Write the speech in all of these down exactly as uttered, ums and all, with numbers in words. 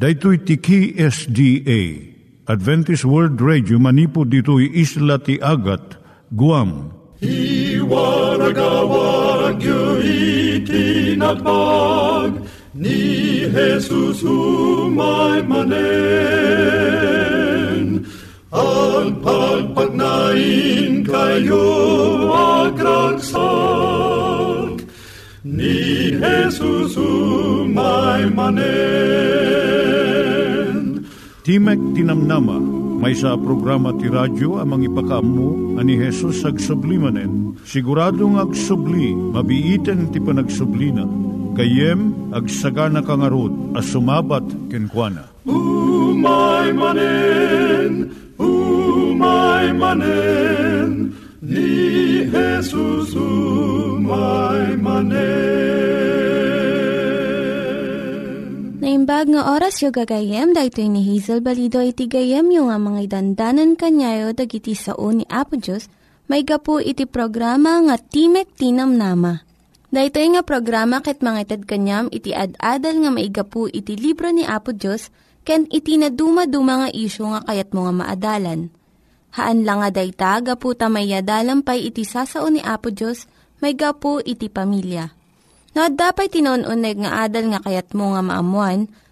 Daitui tiki S D A, Adventist World Radio, manipod ditoy isla ti Agat, Guam. I wanagawag yu itinatpag, ni Jesus umay manen. Ang pagpagnain kayo agkansak, ni Jesus umay manen. Timek Ti Namnama, may sa programa ti radyo amang ipakaammo ani Jesus agsublimanen. Siguradong agsubli, mabiiten ti panagsublina. Kayem agsagana kangarod a sumabat kenkuana. Umay manen, umay manen, ni Jesus umay manen. Naimbag nga oras yung gagayem, dahil ni Hazel Balido iti gagayem yung nga mga dandanan kanyayo dag iti sao ni Apo Diyos, may gapu iti programa nga Timek Ti Namnama. Dahil nga programa ket mangited kanyam iti ad-adal nga may gapu iti libro ni Apo Diyos, ken iti na dumaduma nga isyo nga kayat mga maadalan. Haan lang nga dayta, gapu tamayadalampay iti sao ni Apo Diyos, may gapu iti pamilya. No, dapay tinon-uneg nga adal nga kayat mo nga maamuan,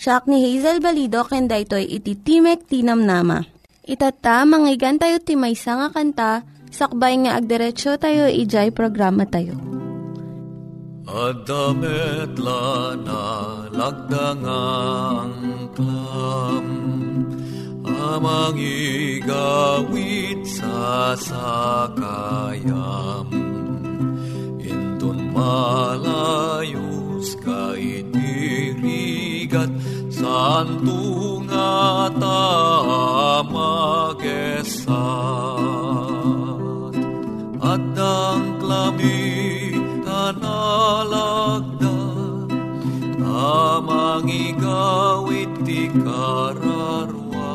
Siya ni Hazel Balido, kenda ito'y iti Timek Ti Namnama. Itata, manggigan tayo timaysa nga kanta, sakbay nga agderetsyo tayo, ijay programa tayo. Adamet lana lagdangang klam, amang igawit sa sakayam. Malayos kay dirigat santo nga tamagesat at ang klami kanalagdan tamang igawit ti kararwa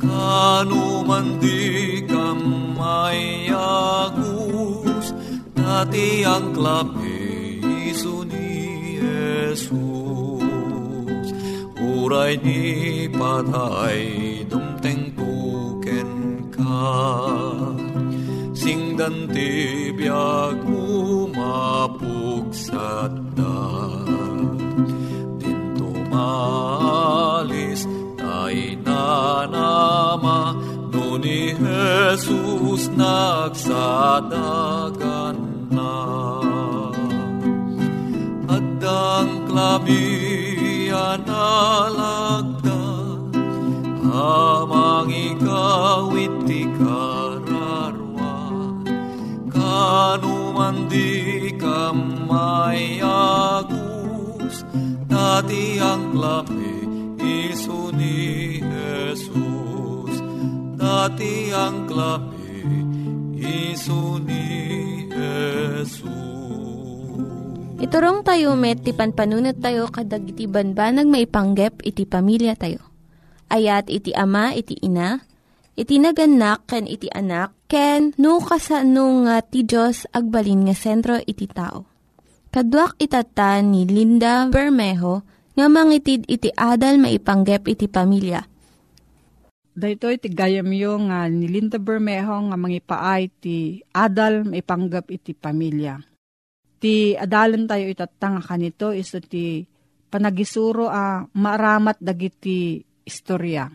kanumandi kam mayagu Ati ang klapi isu ni Jesus uray ni patay dumteng puken ka singdan ti biag umapuksat da din tumalis tay nanama no ni Jesus nagsadagan at ang klabi analagda amang igawit ti kararwa kanuman di kamayagus dati ang klabi isu ni Jesus dati ang klabi isu ni Iturong tayo met, ti panpanunat tayo kadag iti banbanag maipanggep iti pamilya tayo. Ayat iti ama, iti ina, iti naganak, ken iti anak, ken no kasano nga ti Diyos agbalin nga sentro iti tao. Kaduak itata ni Linda Bermejo nga mangitid iti adal maipanggep iti pamilya. Dahito iti gayam yung uh, ni Linda Bermejo nga mangipaay ti adal maipanggap iti pamilya. Ti adalan tayo itatanga kanito iso ti panagisuro a uh, maaramat dagiti istorya.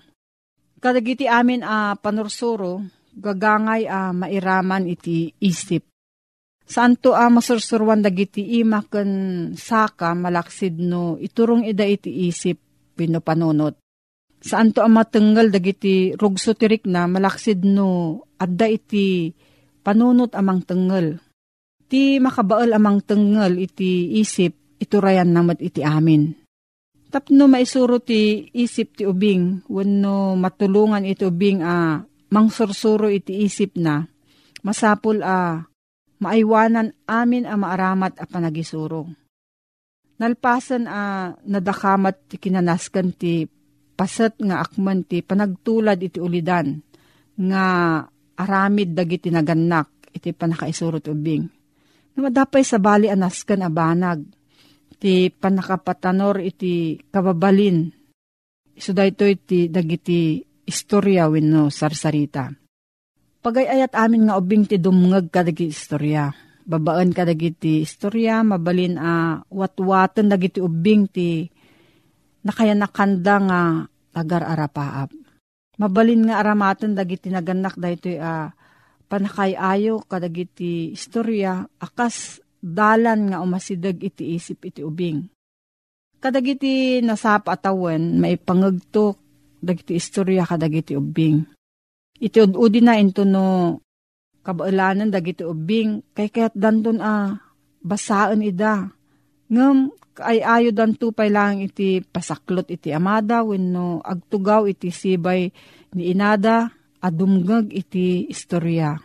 Kadagiti amin a uh, panursuro gagangay a uh, mairaman iti isip. Santo a uh, masursuruan dagiti ima ken saka malaksid no iturong ida iti isip pino panunot. Saan to ang matenggal dagiti rugso tirik na malaksid no adda iti panunot amang tenggal. Ti makabaal amang tenggal iti isip, iturayan namat iti amin. Tapno maisuro ti isip ti ubing, wenno matulungan iti ubing a ah, mangsursuro iti isip na, masapul a ah, maaywanan amin a maaramat a panagisuro. Nalpasan a ah, nadakamat ti kinanaskan ti pasat nga akman ti panagtulad iti ulidan, nga aramid dagiti nagannak iti panakaisuro ti ubing. Namadapay sabali anaskan a banag, ti panakapatanor iti kababalin. Isu dayto iti dagiti istorya wenno sarsarita. Pagayayat amin nga ubing ti dumngeg kadagiti istorya. Babaan kadagiti istorya mabalin a uh, watwaten dagiti ubing ti nakayanakanda nga agar arapaap. Mabalin nga aramaten dagiti nagannak daytoy a uh, panakayayo kadagiti istorya akas dalan nga umasidag iti isip iti ubing. Kadagiti nasap atawen maipangagtok dagiti istorya kadagiti ubing. Iti ududi na into no kabaalanan dagiti ubing kay kaya't danton a basaan ida. Ngem ay ayo danto pay lang iti pasaklot iti amada wenno agtugaw iti sibay ni inada adumgag iti istorya.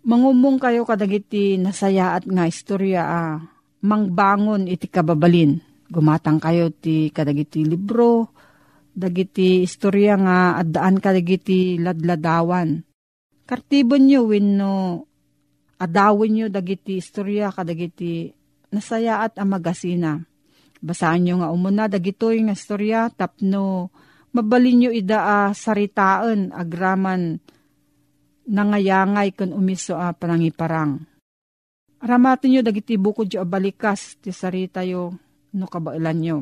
Mangumong kayo kadagiti nasayaat nga istorya a ah, mangbangon iti kababalin. Gumatang kayo ti kadagiti libro, dagiti istorya nga addaan kadagiti ladladawan. Kartibon nyo wenno adawin nyo dagiti istorya kadagiti nasayaat a magasina. Basaan nyo nga umuna dagitoy nga istorya tapno mabalin nyo ida a saritaan agraman nangayangay kung umiso a panangiparang. Aramatin nyo dagiti bukod yo abalikas ti sarita yo no kabailan nyo.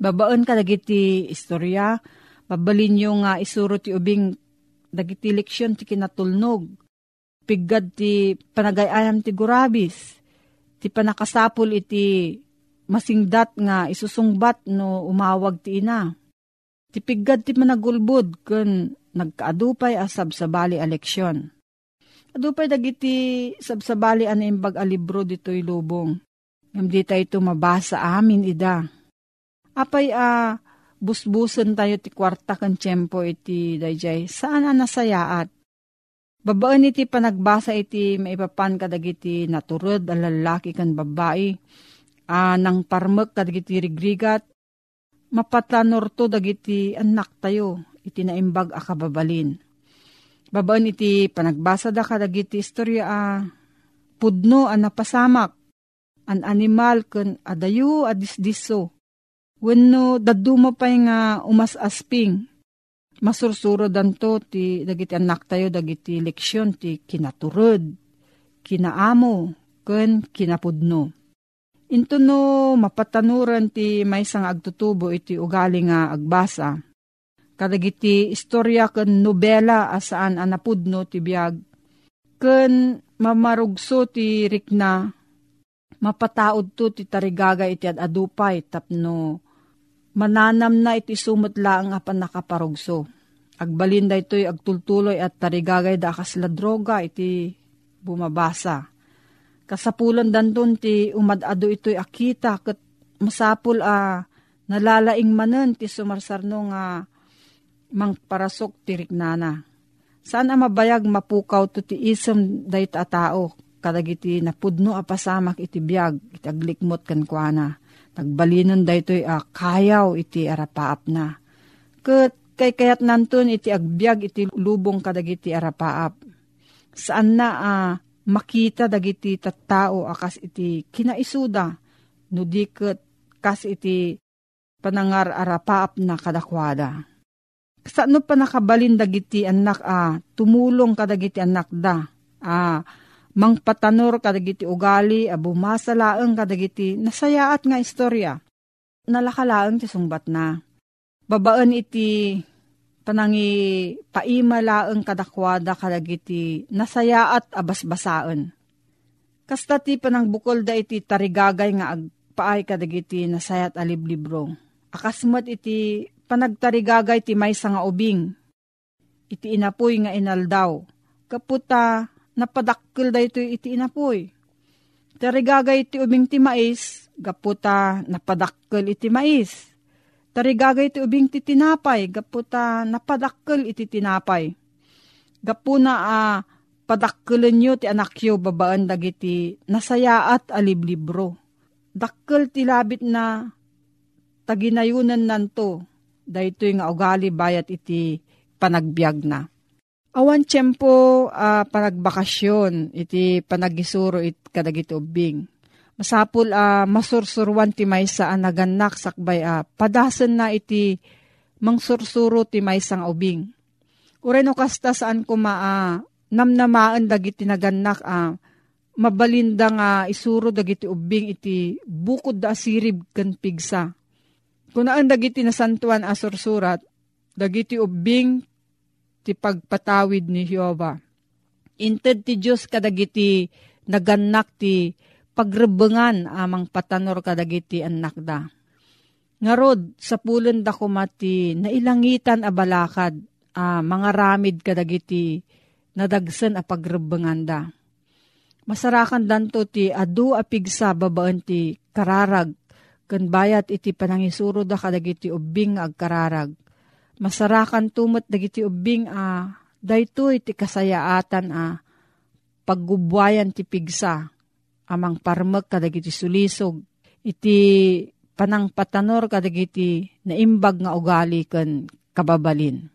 Babaan ka dagiti istorya, mabalin nyo nga isuro ti ubing dagiti leksyon ti kinatulnog, piggad ti panagayayam ti gurabis, ti panakasapul iti masingdat nga isusungbat no umawag ti ina. Ti piggad ti managulbod kun nagkaadupay a sabsabali a leksyon. Adupay dagiti sabsabali a naimbag a libro dito'y lubong. Ngam ito mabasa amin ida. Apay a busbusan tayo ti kwarta kan tiyempo iti dayjay. Saan a nasayaat? Babaan iti panagbasa iti maipapan kadagiti naturod a lalaki kan babae. A nang parmek kadagiti rigrigat. Mapatanor to dagiti anak tayo. Iti naimbag a kababalin. Babaan iti panagbasa da kadagiti istorya a pudno a napasamak an animal ken adayo a disdiso. Wenno daduma pay nga umasasping. Masursuro danto ti dagiti anak tayo dagiti leksyon ti kinaturod, kinaamo ken kinapudno. Into no mapatanuran ti maysa nga agtutubo iti ugali nga agbasa. Kadagiti istorya ken nobela asaan anapudno ti biag ken mamarugso ti rikna mapataod to ti tarigaga iti adupay tapno mananam na iti sumetla ang panakaparugso. Agbalinda ito'y agtultuloy at tarigagay da kasla droga iti bumabasa. Kasapulan danton ti umadado ito'y akita ket masapul a nalalaing manen ti sumarsarno nga mangparasok tirik nana. Saan ang mabayag mapukaw to ti isem dayto a tao kadagiti napudno a pasamak iti biag iti aglikmot kankwana. Nagbalinon daytoy a kayaw iti arapaap na. Ket kay kayat nanton iti agbiag iti lubong kadagiti arapaap. Saan na a ah, makita dagiti tattao akas iti kinaisuda no diket kas iti panangar arapaap na kadakwada. Saan pa nakabalin dagiti anak a ah, tumulong kadagiti anak da a ah, mangpatanor kadagiti ugali a ah, bumasalaeng kadagiti nasayaat nga istorya nalakalaeng ti sungbat na. Babaan iti panangi paimalaeng kadakwada kadagiti nasayaat a basbasaen. Kasta ti panangbukol da iti tarigagay nga agpaay kadagiti nasayat a liblibro. Akasmet iti panagtarigagay ti maysa nga ubing, iti inapoy nga inaldaw. Kaputa, napadakkel dayto iti inapoy. Tarigagay ti ubing ti mais, kaputa, napadakkel iti mais. Tarigagay ti ubing ti tinapay, gaputa napadakkel iti tinapay. Gapuna a ah, padakkelan nyo ti anakyo babaan dagiti nasaya at aliblibro. Dakkel ti labit na taginayunan nanto, dahito yung ugali bayat iti panagbiag na. Awan tiyempo uh, panagbakasyon iti panagisuro it kadagiti ubing. Masapul a uh, masursurwan ti maysa an naganak sakbay a uh, padasen na iti mangsursuro ti maysang ubing. Uray no kasta saan ko maa uh, namnamaan dagiti naganak a uh, mabalindang uh, isuro dagiti ubing iti bukod da asirib ken pigsa. Kunaan dagiti nasantuan a sursurat dagiti ubing ti pagpatawid ni Jehova. Inted ti Dios kadagiti naganak ti pagrebengan amang patanor kadagiti anak da. Ngarod, sa pulen da kumati, nailangitan a balakad, a mga ramid kadagiti, nadagsen a pagrebengan da. Masarakan danto ti adu a pigsa babaan ti kararag, ken bayat iti panangisuro da kadagiti ubing agkararag. Masarakan tumet dagiti ubing a, daytoy ti kasayaatan a, paggubwayan ti pigsa, amang parmek kadagiti sulisog, iti panangpatanor kadagiti naimbag nga ugali ken kababalin.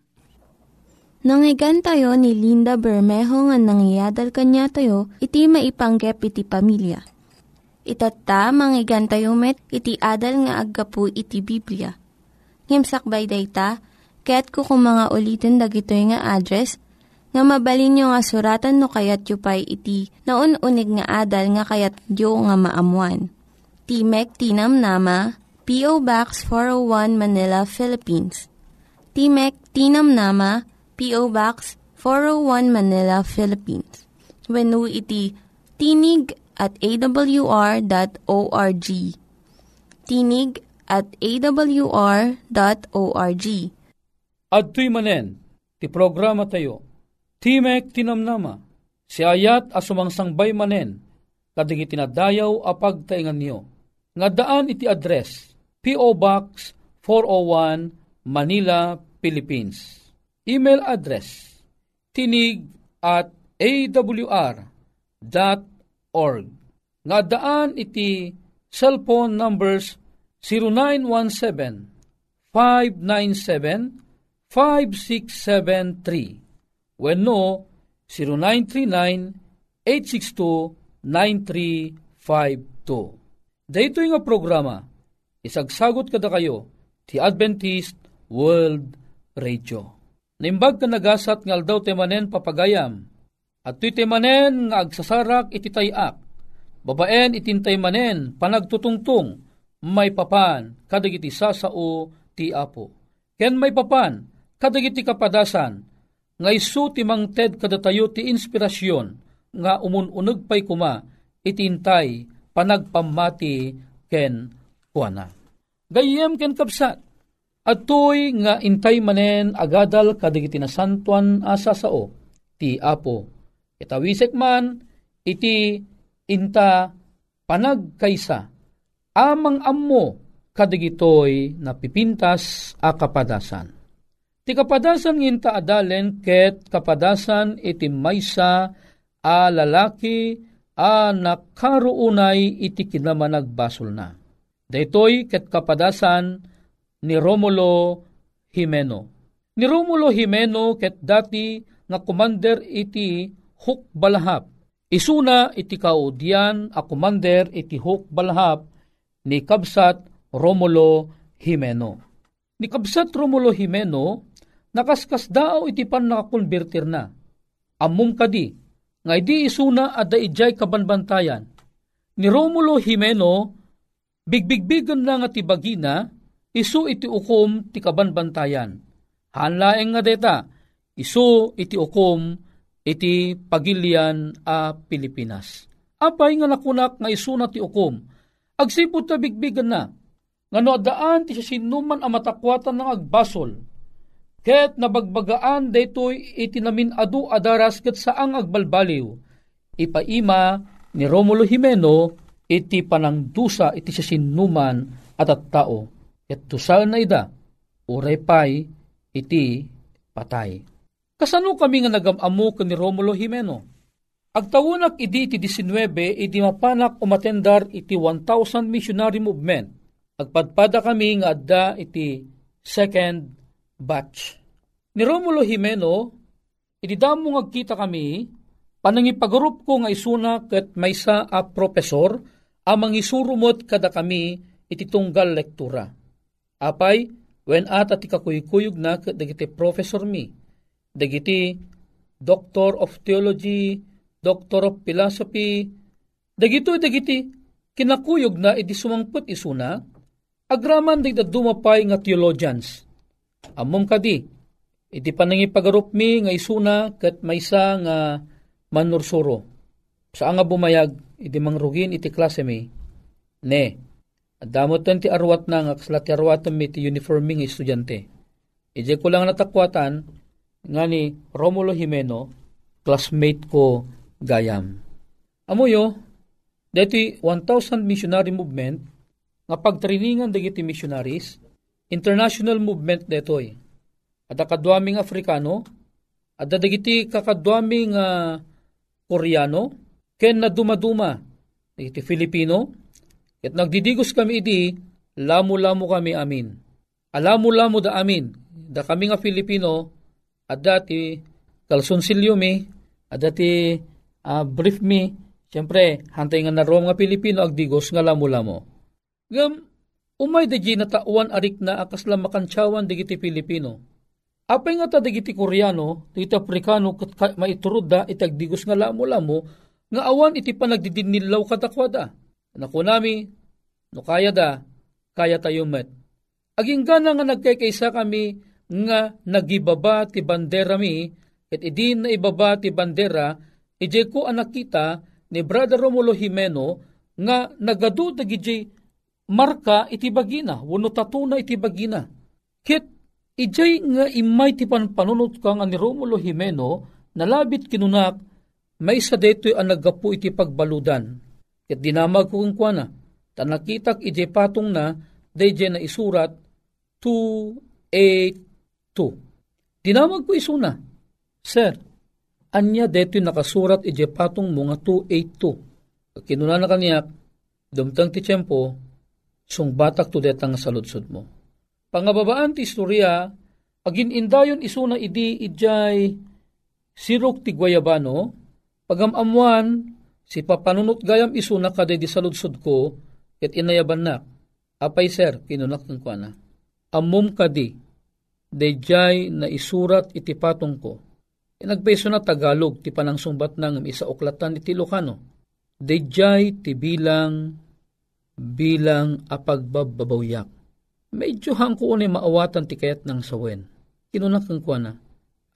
Nangyigan tayo ni Linda Bermejo nga nangyadal kanya tayo, iti maipanggep iti pamilya. Itata, mangyigan tayo met, iti adal nga aggapu iti Biblia. Ngimsakbay dayta, kaya't kukumanga ulitin dagito nga address, nga mabalin nyo nga suratan no kayat yu pa'y iti na un-unig nga adal nga kayat yu nga maamuan. Timek Ti Namnama, P O. Box four oh one Manila, Philippines. Timek Ti Namnama, P O. Box four oh one Manila, Philippines. Wenu iti tinig at a w r dot org. Tinig at a w r dot org. At tuy manen, ti programa tayo. Timek Ti Namnama, si ayat asumangsangbay manen, kadig itinadayaw a pagtaingan niyo. Nga daan iti address, P O. Box four oh one, Manila, Philippines. Email address, tinig at a w r dot org. Nga daan iti cellphone numbers zero nine one seven, five nine seven, five six seven three. When no, zero nine three nine, eight six two, nine three five two. Dito yung programa, isagsagot kada kayo, ti Adventist World Radio. Naimbag ka nagasat ngal daw temanen papagayam, at tuy temanen nga agsasarak ititayak, babaen itintay manen panagtutungtung, may papan kadagiti sasao ti apo. Ken may papan kadagiti kapadasan, nga isu timang ted kadatayo ti inspirasyon, nga umununeg pay kuma, itintay, panagpamati, ken kuana. Gayem ken kapsat, atoy nga intay manen agadal kadagiti nasantuan asasao, ti apo. Itawisek man, iti inta panagkaysa, amang ammo kadagitoy napipintas a kapadasan. Ti kapadasan nginta adalen ket kapadasan iti maysa a lalaki a nakaruunay iti kinamanagbasol na. Daytoy ket kapadasan ni Romulo Jimeno. Ni Romulo Jimeno ket dati nga commander iti H U K Balahap. Isuna iti kaudyan a commander iti H U K Balahap ni Kabsat Romulo Jimeno. Ni Kabsat Romulo Jimeno nakaskas dao iti pan nakakonvertir na. Amum kadi, ngay di isuna at daidjay kabanbantayan. Ni Romulo Jimeno, bigbigbigan na nga tibagina, isu iti ukom ti kabanbantayan. Hanlaeng nga deta, isu iti ukom iti pagilian a Pilipinas. Apay nga nakunak nga isuna ti ukom, agsipot na bigbigan na, nga noadaan ti sinuman ang matakwatan ng agbasol, ket nabagbagaan daytoy itinamin adu adaras ket saang agbalbaliw. Ipaima ni Romulo Jimeno iti panangdusa iti sinuman at at tao. At tusal na ida, uray pay, iti patay. Kasano kami nga nagamamu ni Romulo Jimeno? Agtawunak idi iti nineteen, iti mapanak umatendar iti one thousand missionary movement. Agpadpada kami nga adda iti second batch. Ni Romulo Jimeno, iti damo ngagkita kami, panangipagurup ko nga isuna ket maysa a professor, amang isurumot kada kami iti tunggal lektura. Apay, wen at ati kakuykuyog na dagiti professor mi, dagiti doctor of theology, doctor of philosophy, dagito dagiti kinakuyog na iti sumangput isuna, agraman dagiti dumapay nga theologians. Amom kadi, iti panangipagarup mi nga isuna ket maysa nga manursuro. Saan nga bumayag, iti mangrugin iti klase mi, ne, at damotan ti arwat na nga kasla ti arwatan mi ti uniforming estudyante. Ije ko lang natakwatan nga ni Romulo Jimeno, classmate ko gayam. Amuyo, dati one thousand missionary movement, nga pagtriningan dagiti missionaries, international movement detoy. At akadwaming Afrikano, at dagiti kakadwaming uh, Koreano, ken na dumaduma, dagiti Filipino, at nagdidigos kami idi, lamu-lamu kami amin. Alamu-lamu da amin, da kami nga Filipino, at dati kalsunsilyo mi, at dati uh, brief mi, siyempre, hantay nga na Rome nga Filipino, agdigos nga lamu-lamu. Ngam, umay da na tauan arik na akas lang makansyawan digiti Filipino. Apay nga ta digiti Koreano, digiti Afrikano, maiturod da, itagdigos nga lamu-lamu, nga awan iti panagdidinilaw katakwada. Naku nami, no kaya da, kaya tayo met. Aging gana nga nagkaysa kami nga nagibaba ti bandera mi, at idin na ibaba ti bandera, ije ko anakita ni Brother Romulo Jimeno nga nagadu dagiti marka iti bagina, wano tatuna iti bagina. Kit ije nga imay ti panpanunod ka nga ni Romulo Jimeno, nalabit kinunak, may isa deto'y ang naggapu iti pagbaludan. Ket dinamag ko kung kuana, tanakitak ije patong na, dayje na isurat, two eighty-two. Dinamag ko isuna, sir, anya deto nakasurat ije patong mga two eighty-two. Kinuna na kaniyak, dumtang ti tiyempo, sungbatak to detang saludsod mo. Pangababaan ti istorya, agin indayon isuna idi ijay sirok ti Guayabano, pagamamuan, si papanunot gayam isuna kaday di saludsod ko, ket inayaban na, apay sir, kinunak ng kuana. Amum kadi, dayjay na isurat iti patong ko. Inagbeso na Tagalog, ti panang sumbat ng isa oklatan iti Ilocano. Dayjay ti bilang, bilang apagbababawiyak. Medyo hangkoon ay maawatan ti kayat ng sawen. Kinunak ng kuana,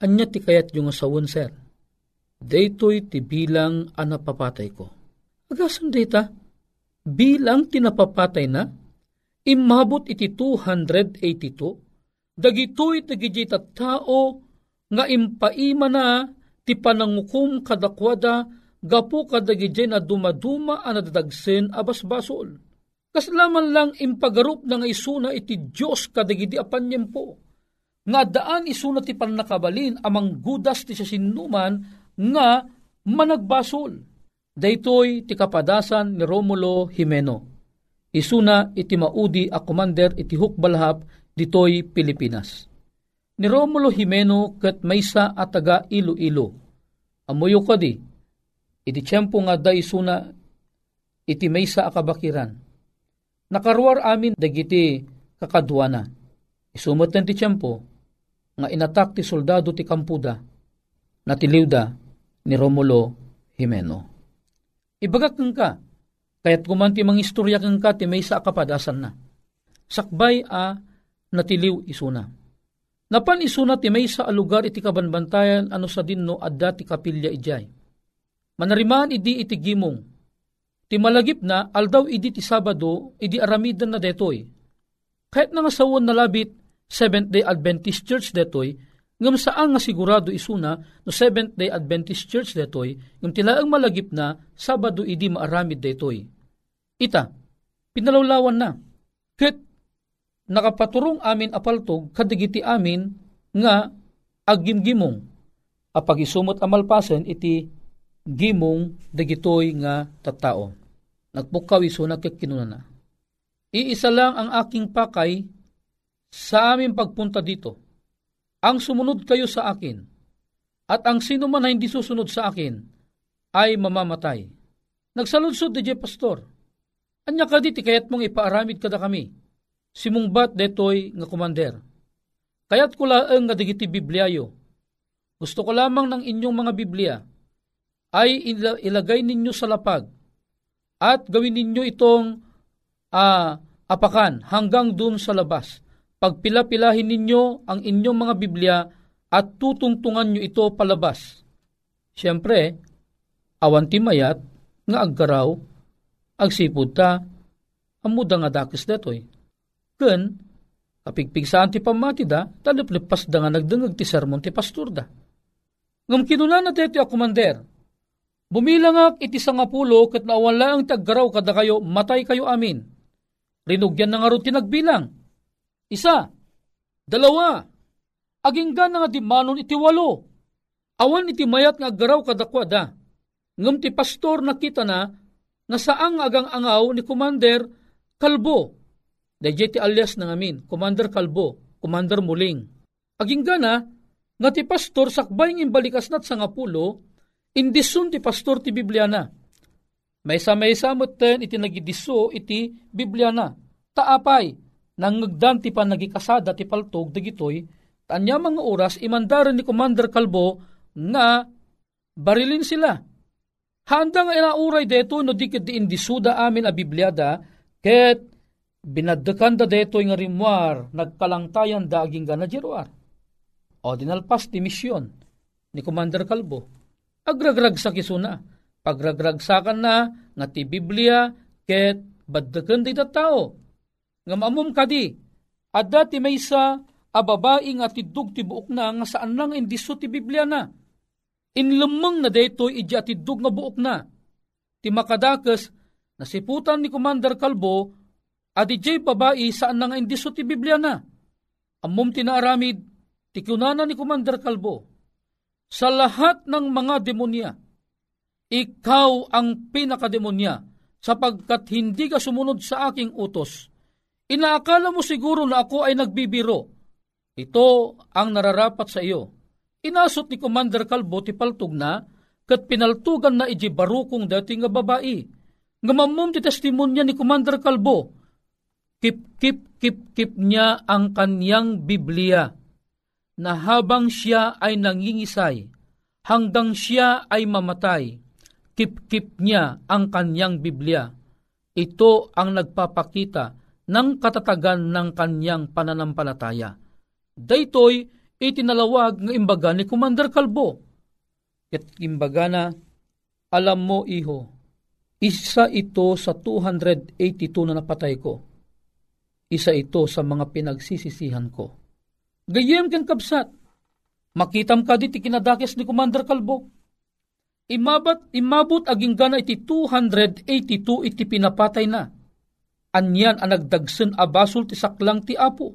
anya ti kayat yung sawen sir. Daytoy ti bilang anapapatay ko. Agasan data, bilang tinapapatay na, imabot iti two eighty-two, dagitoy tagijay tattao, nga impaima na, ti panangukum kadakwada, gapo kadagijay na dumaduma anadadagsin abasbasol. Kaslaman lang impagarup na nga isuna iti Diyos kadagidi apanyem po, nga daan isuna ti panakabalin amang gudas ti sasinuman, nga managbasol. Daytoy ti kapadasan ni Romulo Jimeno. Isuna iti maudi a commander iti H U K balhap ditoy Pilipinas. Ni Romulo Jimeno ket maysa a taga Iloilo. Amuyo kadi, iti tiyempo nga da isuna iti maysa a kabakiran. Nakaruar amin dagiti kakadwana. Isumatan ti tiyempo nga inatak ti soldado ti Kampuda. Natiliwda ni Romulo Jimeno. Ibagak ng ka, kaya't kumanti mang istorya ng ka, ti may sa kapadasan na. Sakbay a natiliw isuna. Napan isuna ti may sa alugar iti kabanbantayan ano sa dinno adda ti kapilya ijay. Manarimaan idi iti gimong. Ti malagip na aldaw idi ti Sabado, idi aramidan na detoy. Kaya't nga sawon nalabit Seventh-day Adventist Church detoy, ngam saan nga sigurado isuna no Seventh-day Adventist Church detoy, ngam tila ang malagip na Sabado idi maaramid detoy. Ita, pinalawlawan na. Ket nakapaturong amin apaltog kadigiti amin nga aggimgimong apag isumot amalpasen iti gimong dagitoy nga tattao. Nagpukaw iso nagkikinuna. Iisa lang ang aking pakay sa aming pagpunta dito. Ang sumunod kayo sa akin at ang sino man na hindi susunod sa akin ay mamamatay. Nagsaludsod di je pastor. Anya ka diti kayat mong ipaaramid kada kami. Simungbat detoy nga commander. Kayat ko laeng nga digiti bibliayo. Gusto ko lamang ng inyong mga Biblia ay ilagay ninyo sa lapag at gawin ninyo itong uh, apakan hanggang dun sa labas. Pagpila-pilahin ninyo ang inyong mga Biblia at tutungtungan nyo ito palabas. Siyempre, awan timayat nga aggaraw, agsipod ta, amuda nga dakis detoy. Kun, kapigpigsaan ti pamati da, taliplipas da nga nagdangag ti sermon ti pastor da. Ngam kinunan na dito, Commander, bumilangak iti sangapulo ket nawala ang taggaraw kada kayo, matay kayo amin. Rinugyan na nga rin tinagbilang. Isa, dalawa, aginggan nga di manon iti walo, awan iti mayat nga aggaraw kadakwada. Ngam ti pastor nakita na, nga saang agang-angaw ni Commander Kalbo. Dayjay ti alias na ngamin, Commander Kalbo, Commander Muling. Aginggan na, nga ti pastor sakbay ng imbalikasnat sa ngapulo, indisun ti pastor ti Bibliana. Maysa-maysamot ten iti nagidiso iti Bibliana. Taapay. Nangagdan ti panagikasada ti paltog dagitoy tanya mga oras imandaran ni Commander Kalbo nga barilin sila. Handa nga inauray deto no dikit di indisuda amin a Bibliada ket binadekanda detoy nga rimwar nagkalangtayan da aginggan na jeruar. Odinalpas ti misyon ni Commander Kalbo. Agragragsak isuna. Pagragragsakan na nga ti Biblia ket badekanda ita tao. Nga maamom kadi, at dati may isa ababae nga tidug ti buok na nga saan lang indiso ti Biblia na. Inlamang na dito idya tidug nga buok na. Ti makadakes nasiputan ni Commander Kalbo at idya babae saan lang indiso ti Biblia na. Amom tinaaramid, tikunana ni Commander Kalbo. Sa lahat ng mga demonya, ikaw ang pinakademonya sapagkat hindi ka sumunod sa aking utos. Inaakala mo siguro na ako ay nagbibiro. Ito ang nararapat sa iyo. Inasot ni Commander Kalbo ti paltog na kat pinaltugan na iji barukong dating nga babae. Ngamamom ti testimonya ni Commander Kalbo. Kip, kip, kip, kip niya ang kanyang Biblia na habang siya ay nangingisay, hanggang siya ay mamatay. Kip, kip niya ang kanyang Biblia. Ito ang nagpapakita nang katatagan ng kanyang pananampalataya. Daytoy itinalawag ng imbaga ni Commander Kalbo. At imbaga na, alam mo iho, isa ito sa two hundred eighty-two na napatay ko. Isa ito sa mga pinagsisisihan ko. Gayem ken kabsat, makitam ka di ti kinadakes ni Commander Kalbo. Imabat, imabot aginggan iti two hundred eighty-two iti pinapatay na. Anyan ang nagdagsen a basol ti saklang ti Apo.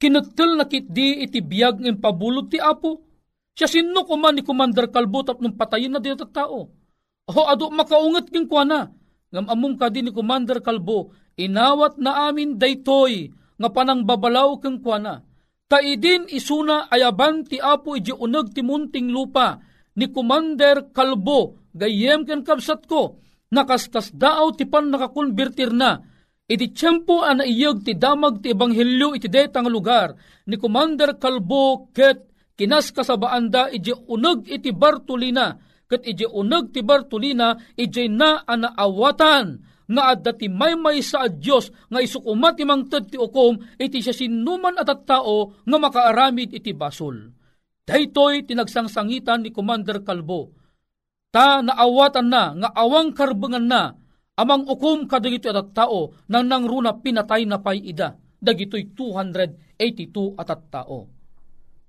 Kinattel nakit di iti biyag ng pabulod ti Apo. Siya sinno ko man ni Commander Kalbo tapno patayin na dito tao. O adu makaunget king kuana. Ngam among kadi ni Commander Kalbo, inawat na amin daytoy nga panangbabalaw king kuana. Taidin isuna ayaban ti Apo iji uneg ti munting lupa ni Commander Kalbo. Gayem ken kabsat ko. Nakastas daaw ti pan nakakonvertir na. Iti tiyempo an naiyag ti damag ti ebanghelyo iti detang lugar ni Commander Kalbo ket kinaskasabaan da iti uneg iti Bartolina ket iti uneg ti Bartolina iti na anaawatan nga adda ti maymay sa Dios nga isukumat ti mangted ti ukom iti siya sinuman at tao nga makaaramid iti basol. Daytoy tinagsangsangitan ni Commander Kalbo. Ta naawatan na nga awang karbengan na amang ukom kadagito at tao nang nangruna pinatay na pay ida dagitoy two hundred eighty-two at tao.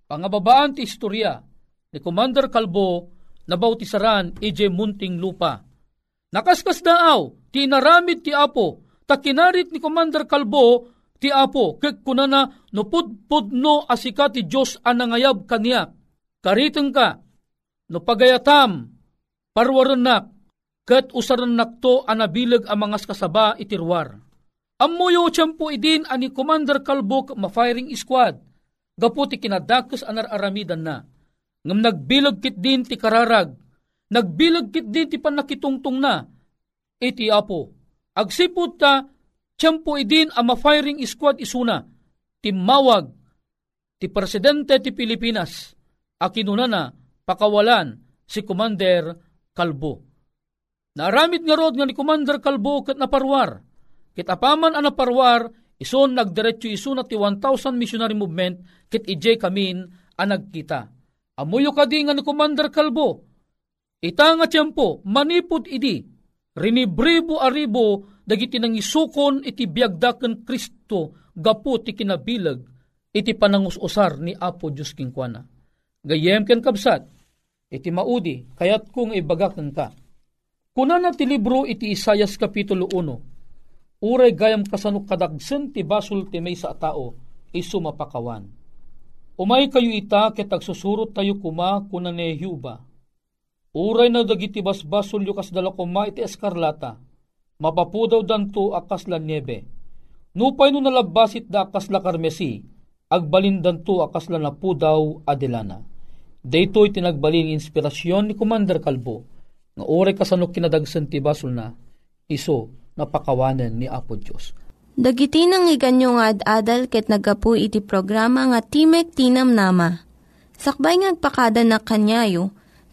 Pangababaan ti istorya ni Commander Kalbo nabautisaran ije munting lupa. Nakaskas daaw ti naramid ti Apo ta kinarit ni Commander Kalbo ti Apo, kekkunana nupudpudno asika ti Diyos anangayab kaniya. Kariteng ka, nupagayatam, parwaranak, ket usaranak to anabilag amangas kasaba itirwar. Ammoyo tiyempo idin ani Commander Kalbo ma-firing squad, gapu ti kinadakus anar aramidan na. Ngam nagbilag kit din ti kararag, nagbilag kit din ti panakitungtong na, iti Apo. Agsipud ta, tiyempo idin ang ma-firing squad isuna, timawag, ti presidente ti Pilipinas, akinuna na pakawalan si Commander Kalbo. Naaramid nga rod nga ni Commander Kalbo ket naparwar. Ket apaman ang naparwar, ison nagdiretso iso na ti one thousand missionary movement ket ije kamin ang nagkita. Amuyo kadi nga ni Commander Kalbo, ita nga tiyempo, manipod idi, rinibribo-aribo, dagiti nang isukon iti biagdaken Kristo, gapu ti kinabilag, iti panangusosar ni Apo Diyos Kingkwana. Gayem ken kabsat, iti maudi, kayat kung ibagakan ka. Kunana ti libro iti Isayas Kapitulo one, uray gayam kasano kadagsen ti basul ti maysa a tao, isu mapakawan. Umay kayo ita ket agsusurot tayo kuma kunan ni Jehova. Uray na dagiti basbasol yu kasdala kuma iti eskarlata, mapapudaw danto akas la niebe. Nupay no nalabasit da akas la karmesi, agbalindanto akas la napudaw adelana. Daytoy tinagbalin inspirasyon ni Commander Kalbo, nga oray kasano kinadagsen ti basol na iso napakawanen ni Apo Dios. Dagiti nangyiganyo nga ad-adal ket nagapu iti programa nga Timek Ti Namnama. Sakbay ngagpakada na kanyayo,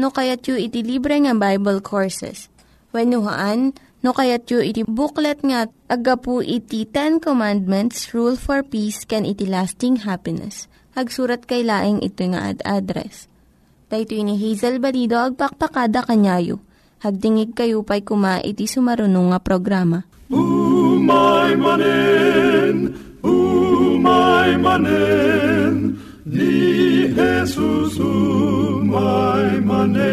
no kayatyo iti libre nga Bible Courses. Wennohaan no kayatyo iti booklet nga agapu iti Ten Commandments, Rule for Peace, can iti Lasting Happiness. Hagsurat kay laing ito nga ad address. Daytoy ni Hazel Balido agpakpakada kanyayo. Hagdingig kayo pa'y kuma iti sumarunong nga programa. Umay manen, umay manen, ni Jesus umay manen.